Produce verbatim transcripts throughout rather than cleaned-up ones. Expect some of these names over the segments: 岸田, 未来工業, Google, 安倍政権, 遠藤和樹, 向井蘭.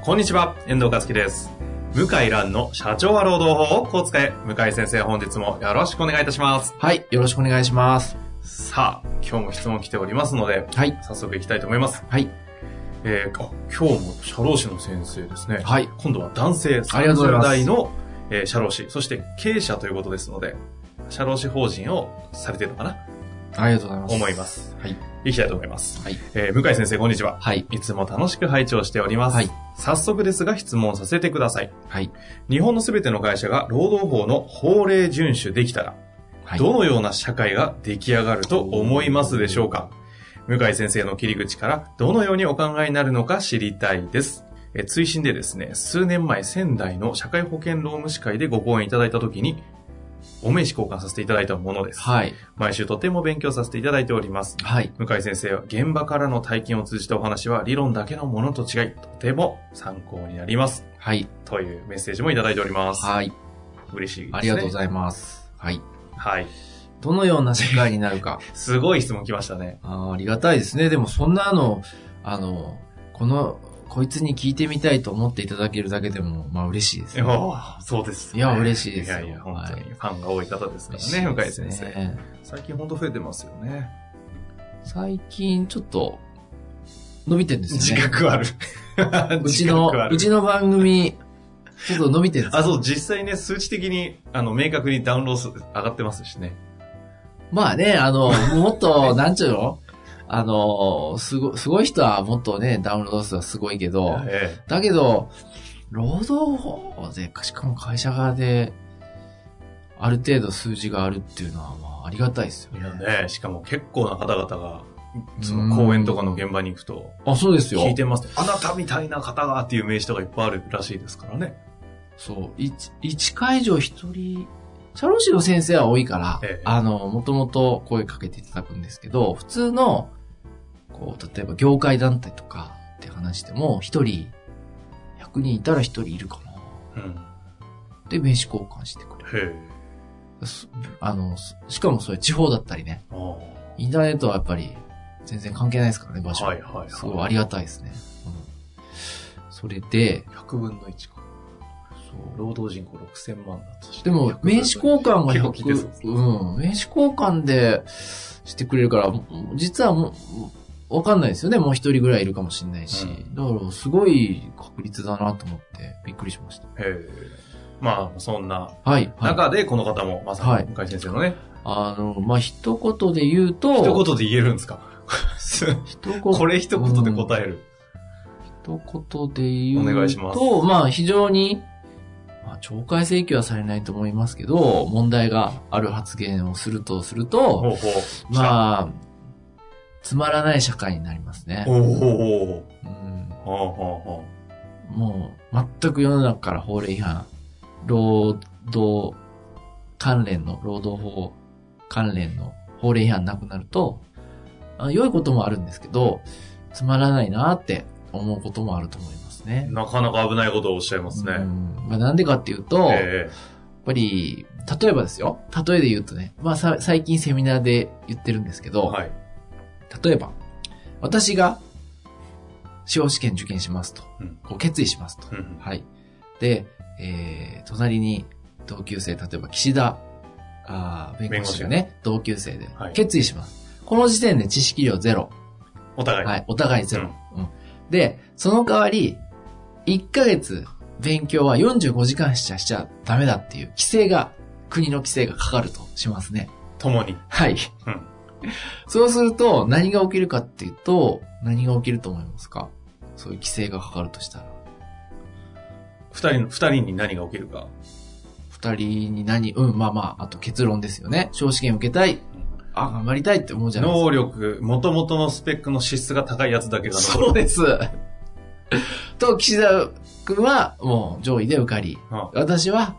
こんにちは、遠藤和樹です。向井蘭の社長は労働法をこう使え。向井先生、本日もよろしくお願いいたします。はい、よろしくお願いします。さあ、今日も質問来ておりますので、はい、早速いきたいと思います。はい、えー、あ、今日も社労士の先生ですね。はい。今度は男性さんじゅう代の、えー、社労士、そして経営者ということですので、社労士法人をされているのかな。ありがとうございます。思います。はい。いきたいと思います。はい。えー、向井先生、こんにちは。はい。いつも楽しく拝聴しております。はい。早速ですが、質問させてください。はい。日本のすべての会社が労働法の法令遵守できたら、はい、どのような社会が出来上がると思いますでしょうか。向井先生の切り口からどのようにお考えになるのか知りたいです。え、追伸でですね、数年前仙台の社会保険労務士会でご講演いただいたときにお名刺交換させていただいたものです。はい。毎週とても勉強させていただいております。はい。向井先生は現場からの体験を通じたお話は理論だけのものと違い、とても参考になります。はい。というメッセージもいただいております。はい。嬉しいですね。ありがとうございます。はい。はい。どのような世界になるか。すごい質問来ましたね。ああ、ありがたいですね。でもそんなの、あの、この、こいつに聞いてみたいと思っていただけるだけでも、まあ嬉しいですね。そうです、ね。いや、嬉しいですよ。いやいや、本当にファンが多い方ですからね、はい、向井先生、ね。最近本当増えてますよね。最近ちょっと、伸びてるんですよね。自覚ある。うちの、うちの番組、ちょっと伸びてるんですよ。あ、そう、実際ね、数値的に、あの、明確にダウンロード上がってますしね。まあね、あの、もっと、なんちゅうのあの、すご、すごい人はもっとね、ダウンロード数はすごいけど、ええ、だけど、労働法で、しかも会社側で、ある程度数字があるっていうのは、まあ、ありがたいですよね。いやね、しかも結構な方々が、その講演とかの現場に行くと、あ、そうですよ。聞いてます。あなたみたいな方がっていう名刺とかいっぱいあるらしいですからね。そう、一、一会場一人、社労士の先生は多いから、ええ、あの、もともと声かけていただくんですけど、普通の、こう、例えば業界団体とかって話しても、一人、ひゃくにんいたら一人いるかな、うん。で、名刺交換してくれる。へえ。あの、しかもそれ地方だったりね。インターネットはやっぱり全然関係ないですからね、場所。はいはいはい。すごいありがたいですね。うん、それで、ひゃくぶんのいちか。労働人口ろくせんまんだとして。でも、名刺交換がひゃく、うん、名刺交換でしてくれるから、実はもう、わかんないですよね。もう一人ぐらいいるかもしれないし。うん、だから、すごい確率だなと思って、びっくりしました。へえ。まあ、そんな中で、この方も、まさに、向井先生のね。はい、あの、まあ、一言で言うと。一言で言えるんですか？一言。これ一言で答える。うん、一言で言うと。お願いします。まあ、非常に、懲戒請求はされないと思いますけど、問題がある発言をするとすると、ほうほう、まあ、つまらない社会になりますね。ほうほうほう、うん、ほうほうほう、もう、全く世の中から法令違反、労働関連の、労働法関連の法令違反なくなると、あ、良いこともあるんですけど、つまらないなって思うこともあると思います。なかなか危ないことをおっしゃいますね。うん、まあ、なんでかっていうと、えー、やっぱり、例えばですよ。例えで言うとね、まあさ、最近セミナーで言ってるんですけど、はい、例えば、私が、司法試験受験しますと。うん、こう決意しますと。うん、はい。で、えー、隣に同級生、例えば岸田あ弁護士がね、同級生で、はい、決意します。この時点で知識量ゼロ。お互い。はい、お互いゼロ。うんうん、で、その代わり、いっかげつ勉強はよんじゅうごじかんしちゃしちゃダメだっていう規制が、国の規制がかかるとしますね。共に。はい。うん、そうすると何が起きるかっていうと、何が起きると思いますか？そういう規制がかかるとしたら。二人の、二人に何が起きるか。二人に何、うん、まあまあ、あと結論ですよね。司法試験受けたい。あ、頑張りたいって思うじゃないですか。能力、元々のスペックの資質が高いやつだけが残る。そうです。と、岸田君はもう上位で受かり、はあ、私は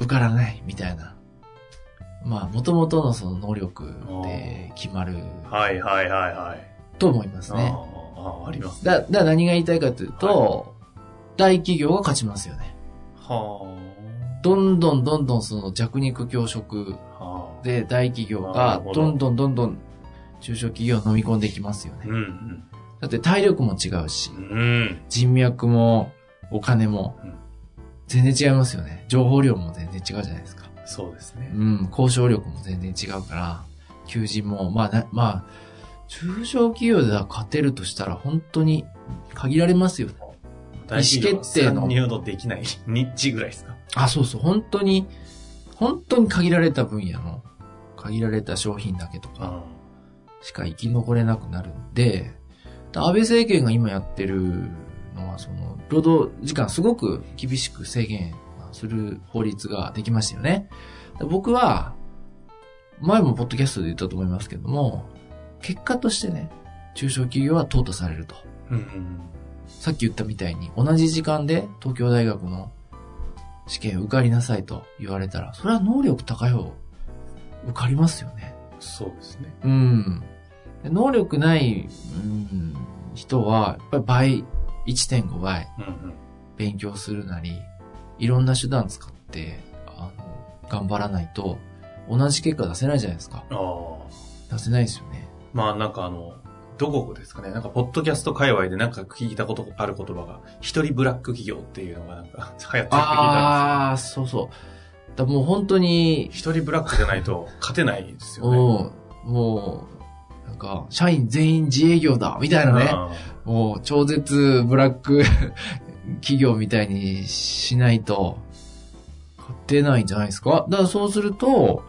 受からないみたいな。まあ、元々のその能力で決まる。はいはいはいはい。と思いますね。ああ、あります、ね。だ、だ何が言いたいかというと、はい、大企業が勝ちますよね。はあ。どんどんどんどんその弱肉強食で大企業がどんどんどんどん中小企業を飲み込んでいきますよね。うんうん、だって体力も違うし、うん、人脈もお金も全然違いますよね。情報量も全然違うじゃないですか。そうですね。うん、交渉力も全然違うから、求人も、まあな、まあ、中小企業で勝てるとしたら本当に限られますよね。意思決定の参入度できないニッチぐらいですか。あ、そうそう、本当に本当に限られた分野の限られた商品だけとかしか生き残れなくなるんで、安倍政権が今やってるのはその労働時間すごく厳しく制限する法律ができましたよね。僕は前もポッドキャストで言ったと思いますけども、結果としてね、中小企業は淘汰されると。うんうん、さっき言ったみたいに同じ時間で東京大学の試験受かりなさいと言われたら、それは能力高い方受かりますよね。そうですね。うん。能力ない、うん、人はやっぱり倍 いってんご 倍、うんうん、勉強するなりいろんな手段使ってあの頑張らないと同じ結果出せないじゃないですか。あ、出せないですよね。まあなんかあの。どこですかね、なんかポッドキャスト界隈でなんか聞いたことある言葉が一人ブラック企業っていうのがなんか流行ってるって聞いたんですけど。ああ、そうそう。だもう本当に一人ブラックじゃないと勝てないですよね。うん、もうなんか社員全員自営業だみたいなね、うん、もう超絶ブラック企業みたいにしないと勝てないんじゃないですか。だからそうすると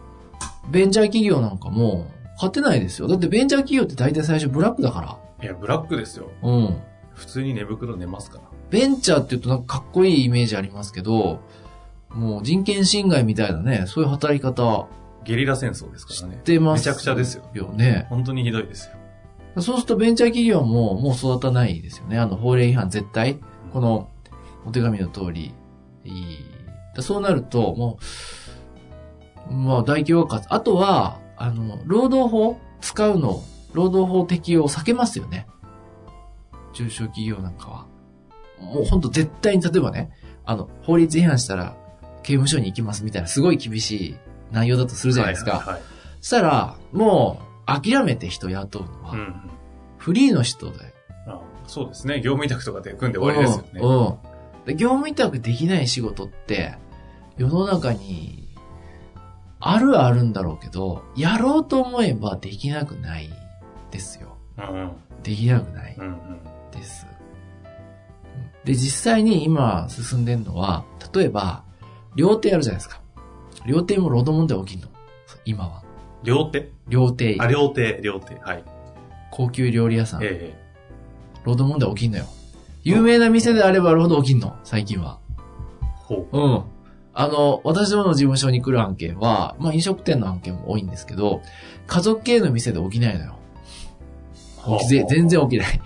ベンチャー企業なんかも。勝てないですよ。だってベンチャー企業って大体最初ブラックだから。いや、ブラックですよ。うん。普通に寝袋寝ますから。ベンチャーって言うとなんかかっこいいイメージありますけど、もう人権侵害みたいなね、そういう働き方。ゲリラ戦争ですからね。知ってます。めちゃくちゃですよ。よね。本当にひどいですよ。そうするとベンチャー企業ももう育たないですよね。あの法令違反絶対。うん、このお手紙の通り。いい。そうなると、もう、まあ大企業が勝つ。あとは、あの、労働法使うの、労働法適用を避けますよね。中小企業なんかは。もうほんと絶対に、例えばね、あの、法律違反したら刑務所に行きますみたいな、すごい厳しい内容だとするじゃないですか。はいはいはい、そしたら、もう諦めて人雇うのは、うん、フリーの人で。あ、そうですね。業務委託とかで組んで終わりですよね。うん、うん。業務委託できない仕事って、世の中に、あるはあるんだろうけど、やろうと思えばできなくないですよ。うん、できなくないです、うんうん。で、実際に今進んでるのは、例えば、料亭あるじゃないですか。料亭も労働問題起きるの。今は。料亭料亭。あ、料亭、料亭。はい。高級料理屋さん。ええ、労働問題起きんのよ。有名な店であればあるほど起きんの、最近は。ほう。うん。あの、私どもの事務所に来る案件は、まあ飲食店の案件も多いんですけど、家族系の店で起きないのよ。全然起きない。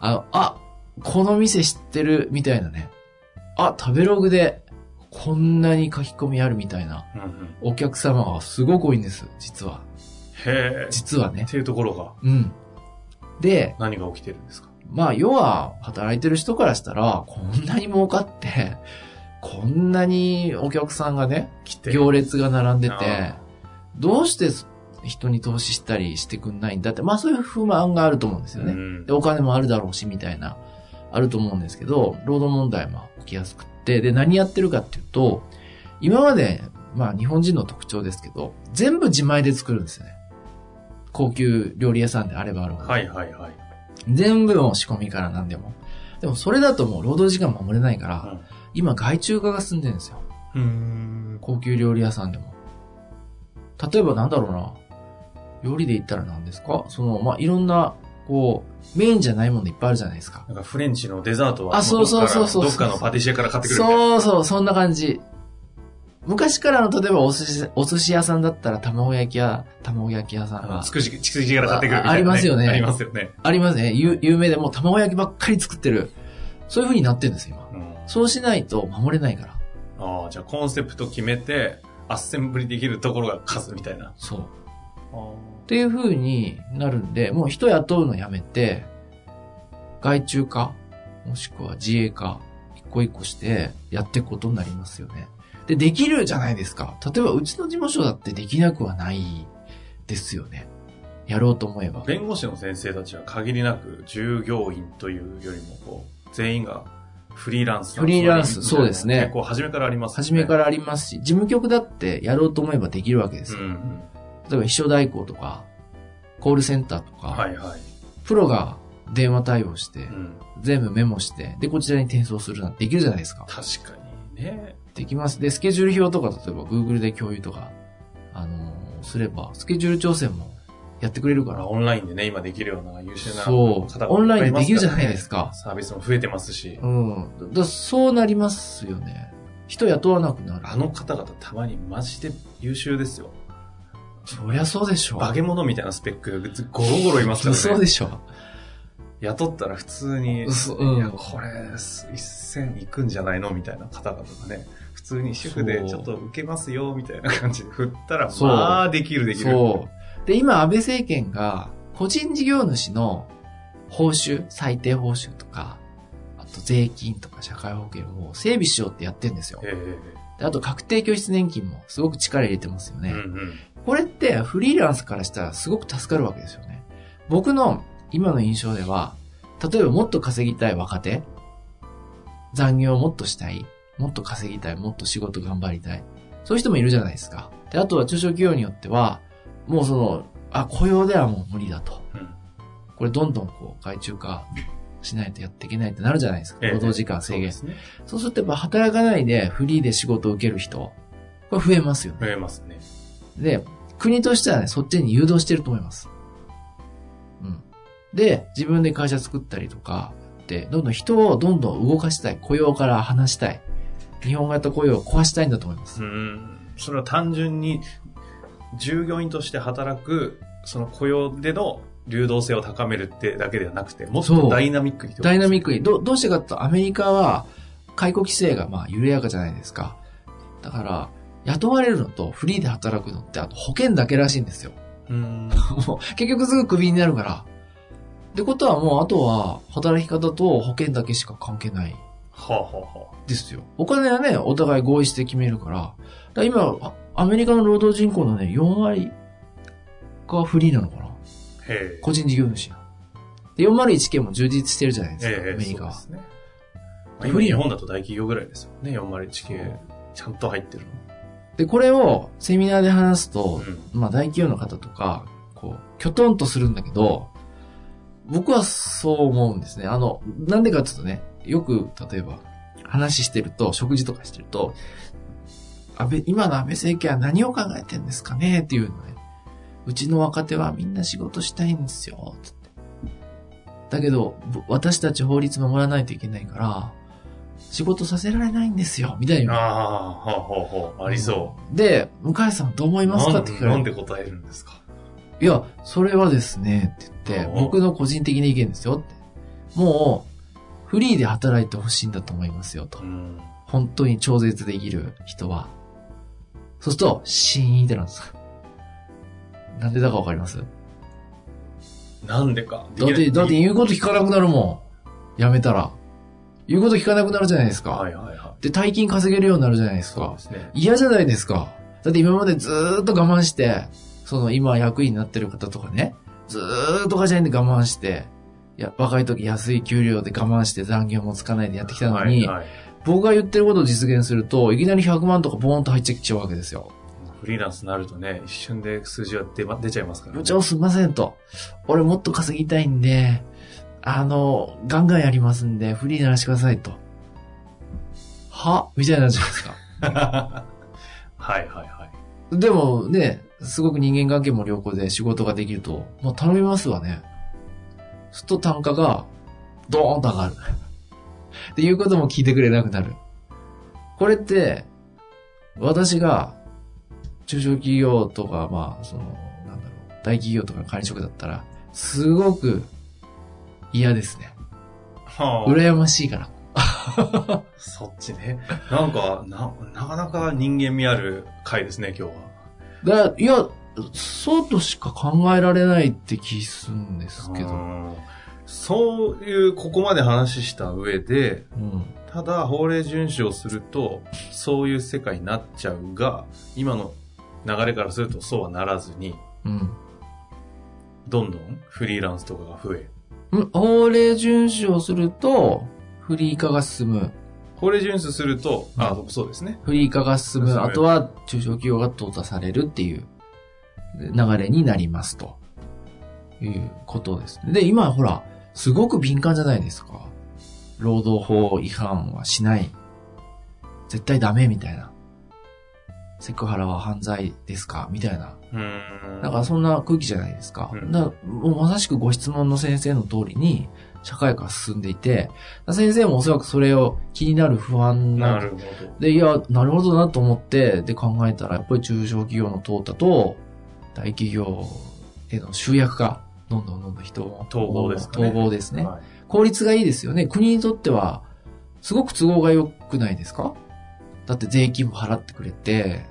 あの、あ、この店知ってるみたいなね。あ、食べログでこんなに書き込みあるみたいな、お客様がすごく多いんです、実は。へー。実はね。っていうところが。うん。で、何が起きてるんですか？まあ、要は、働いてる人からしたら、こんなに儲かって、こんなにお客さんがね、行列が並んでて、どうして人に投資したりしてくんないんだって、まあそういう不満があると思うんですよね。うん、でお金もあるだろうし、みたいな、あると思うんですけど、労働問題も起きやすくって、で、何やってるかっていうと、今まで、まあ日本人の特徴ですけど、全部自前で作るんですよね。高級料理屋さんであればあるほど。はいはいはい。全部の仕込みから何でも。でもそれだともう労働時間守れないから、うん、今外注化が進んでるんですよ。うーん、高級料理屋さんでも。例えばなんだろうな。料理で言ったら何ですか？その、まあ、いろんな、こう、メインじゃないものいっぱいあるじゃないですか。なんかフレンチのデザートは、あ、そうそうそうそう。どっかのパティシエから買ってくるみたいな。そうそう、そんな感じ。昔からの、例えばお寿司、お寿司屋さんだったら卵焼き屋、卵焼き屋さんが。つくじ、つくじから買ってくるみたいな、ね。ありますよね。ありますよね。ありますね。有、有名でもう卵焼きばっかり作ってる。そういう風になってるんですよ、今。うん、そうしないと守れないから。ああ、じゃあコンセプト決めて、アッセンブリできるところが数みたいな。そう。あっていう風になるんで、もう人雇うのやめて、外注化、もしくは自営化、一個一個してやっていくことになりますよね。で、できるじゃないですか。例えば、うちの事務所だってできなくはないですよね。やろうと思えば。弁護士の先生たちは限りなく従業員というよりも、こう、全員がフリーランス。フリーランス、そうですね。結構初めからありますね。初めからありますし、事務局だってやろうと思えばできるわけですよ。うんうん、例えば、秘書代行とか、コールセンターとか、はいはい、プロが電話対応して、うん、全部メモして、で、こちらに転送するなんてできるじゃないですか。確かにね。できます。で、スケジュール表とか、例えば Google で共有とか、あのー、すれば、スケジュール調整もやってくれるから。オンラインでね、今できるような優秀な方がいますから、ね。そう。オンラインでできるじゃないですか。サービスも増えてますし。うん。だそうなりますよね。人雇わなくなる。あの方々たまにマジで優秀ですよ。そりゃそうでしょ。化け物みたいなスペック、ゴロゴロいますからね。そうでしょ。雇ったら普通に、うん、いや、これ、一線いくんじゃないのみたいな方々がね、普通に主婦でちょっと受けますよ、みたいな感じで振ったら、まあ、できるできる。そう。で、今、安倍政権が、個人事業主の報酬、最低報酬とか、あと税金とか社会保険を整備しようってやってるんですよ。で、あと、確定拠出年金もすごく力入れてますよね。うんうん、これって、フリーランスからしたらすごく助かるわけですよね。僕の、今の印象では、例えばもっと稼ぎたい若手、残業をもっとしたい、もっと稼ぎたい、もっと仕事頑張りたい。そういう人もいるじゃないですか。で、あとは中小企業によっては、もうその、あ、雇用ではもう無理だと。うん、これどんどんこう、外注化しないとやっていけないってなるじゃないですか。労働時間制限。ええ、そうですね。そうするとやっぱ働かないでフリーで仕事を受ける人、これ増えますよね。増えますね。で、国としてはね、そっちに誘導してると思います。で、自分で会社作ったりとか、で、どんどん人をどんどん動かしたい。雇用から離したい。日本型雇用を壊したいんだと思います。うん。それは単純に、従業員として働く、その雇用での流動性を高めるってだけではなくて、もっとダイナミックに。ダイナミックに。ど、どうしてかというと、アメリカは、解雇規制がまあ緩やかじゃないですか。だから、雇われるのとフリーで働くのって、あと保険だけらしいんですよ。うん。もう、結局すぐクビになるから。ってことはもうあとは働き方と保険だけしか関係ない。はあはあ。ですよ。お金はね、お互い合意して決めるから。だから今、アメリカの労働人口のね、よんわりがフリーなのかな。へえ。個人事業主。で、よんまるいちけんも充実してるじゃないですか、アメリカは。そうですね。今日本だと大企業ぐらいですよね、よんまるいちけん。ちゃんと入ってるの。で、これをセミナーで話すと、うん、まあ大企業の方とか、こう、きょとんとするんだけど、僕はそう思うんですね。あの、なんでかって言うとね、よく、例えば、話してると、食事とかしてると、安倍、今の安倍政権は何を考えてるんですかねっていうのね。うちの若手はみんな仕事したいんですよ、つって。だけど、私たち法律守らないといけないから、仕事させられないんですよ、みたいな。ああ、ほうほう、ありそう。で、向井さんどう思いますかって聞かれる。なんで答えるんですか？いや、それはですね、って言って、僕の個人的な意見ですよって。もう、フリーで働いてほしいんだと思いますよと。うん、本当に超絶できる人は。そうすると、シーンってなんです。なんでだかわかります？なんでか。だって、だって言うこと聞かなくなるもん。やめたら。言うこと聞かなくなるじゃないですか。はいはいはい。で、大金稼げるようになるじゃないですか。そうですね。嫌じゃないですか。だって今までずーっと我慢して、その今役員になってる方とかね、ずーっと会社員で我慢して、いや、若い時安い給料で我慢して残業もつかないでやってきたのに、はいはい、僕が言ってることを実現すると、いきなりひゃくまんとかボーンと入ってきちゃうわけですよ。フリーランスになるとね、一瞬で数字は 出,、ま、出ちゃいますからね。部長すいませんと。俺もっと稼ぎたいんで、あの、ガンガンやりますんで、フリーにならしてくださいと。は？みたいになっちゃうんですか。はいはいはい。でもね、すごく人間関係も良好で仕事ができると、もう頼みますわね。すると単価が、ドーンと上がる。っていうことも聞いてくれなくなる。これって、私が中小企業とか、まあ、その、なんだろう、大企業とか管理職だったら、すごく嫌ですね。はあ、羨ましいから。そっちね。なんかな、なかなか人間味ある回ですね、今日は。だいや、そうとしか考えられないって気するんですけど。そういう、ここまで話した上で、うん、ただ法令遵守をすると、そういう世界になっちゃうが、今の流れからするとそうはならずに、うん、どんどんフリーランスとかが増え。うん、法令遵守をすると、フリー化が進む。法令遵守すると、うん、あ、そうですね。フリー化が進む。あとは中小企業が淘汰されるっていう流れになりますということですね。で、今ほら、すごく敏感じゃないですか。労働法違反はしない。絶対ダメみたいな。セクハラは犯罪ですかみたいな。うん。なんかそんな空気じゃないですか。うん、だからもうまさしくご質問の先生の通りに社会が進んでいて、先生もおそらくそれを気になる不安な。なるほど。で、いや、なるほどなと思って、で考えたらやっぱり中小企業の淘汰と大企業への集約化。どんどんどんどん人を統合ですね。統合ですね、はい。効率がいいですよね。国にとってはすごく都合が良くないですか？だって税金も払ってくれて、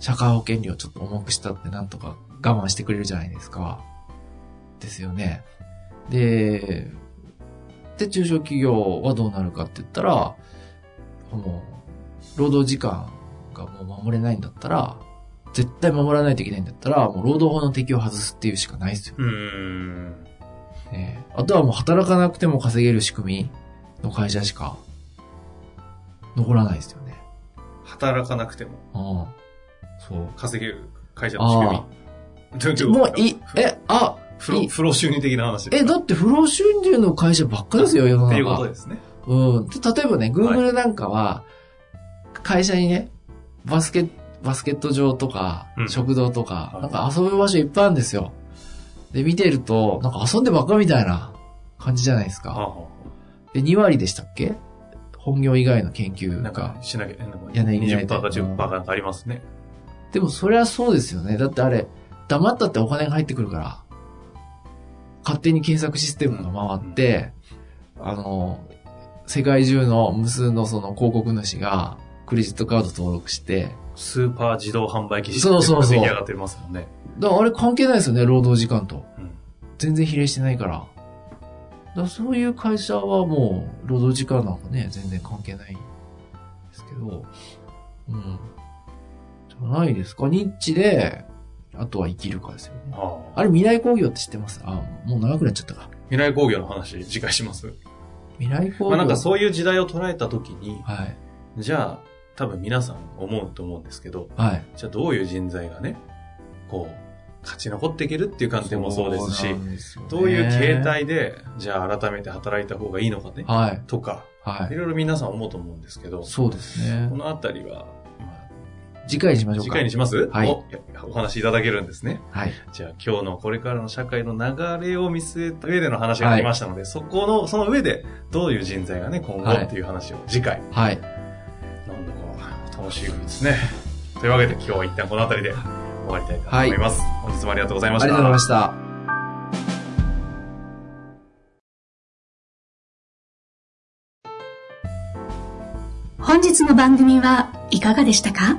社会保険料ちょっと重くしたってなんとか我慢してくれるじゃないですか。ですよね。で、で中小企業はどうなるかって言ったら、もう労働時間がもう守れないんだったら。絶対守らないといけないんだったら、もう労働法の適用を外すっていうしかないですよ。うーん、えー、あとはもう働かなくても稼げる仕組みの会社しか残らないですよね。働かなくても、うん、そう稼げる会社の仕組み。もういえあ不労不労収入的な話です。えだって不労収入の会社ばっかですよ世の中。っていうことですね。うん。で例えばね、Google なんかは会社にねバスケットバスケット場とか、うん、食堂とか、はい、なんか遊ぶ場所いっぱいあるんですよ。で、見てると、なんか遊んでばっかみたいな感じじゃないですか。はあ、で、に割でしたっけ？本業以外の研究なんかしなきゃいけない。にじゅっパーセント か じゅっパーセント かありますね。でも、それはそうですよね。だってあれ、黙ったってお金が入ってくるから、勝手に検索システムが回って、うん、あの、世界中の無数のその広告主がクレジットカード登録して、スーパー自動販売機システムが出来上がってますもんね。そうそうそう。だからあれ関係ないですよね、労働時間と。うん、全然比例してないから。だからそういう会社はもう、労働時間なんかね、全然関係ないんですけど、うん。じゃないですか。ニッチで、あとは生きるかですよね。あ, あれ、未来工業って知ってます？あ、もう長くなっちゃったか。未来工業の話、次回します。未来工業、まあ、なんかそういう時代を捉えたときに、はい、じゃあ、多分皆さん思うと思うんですけど、はい、じゃあどういう人材がね、こう、勝ち残っていけるっていう観点もそうですし、ですね、どういう形態で、じゃあ改めて働いた方がいいのかね、はい、とか、はい、いろいろ皆さん思うと思うんですけど、そうですね。このあたりは、次回にしましょうか。次回にします？はい。お、お話いただけるんですね。はい。じゃあ今日のこれからの社会の流れを見据えた上での話がありましたので、はい、そこの、その上で、どういう人材がね、今後っていう話を次回。はい。はい楽しみですね。というわけで今日は一旦この辺りで終わりたいと思います、はい、本日もありがとうございました。ありがとうございました。本日の番組はいかがでしたか？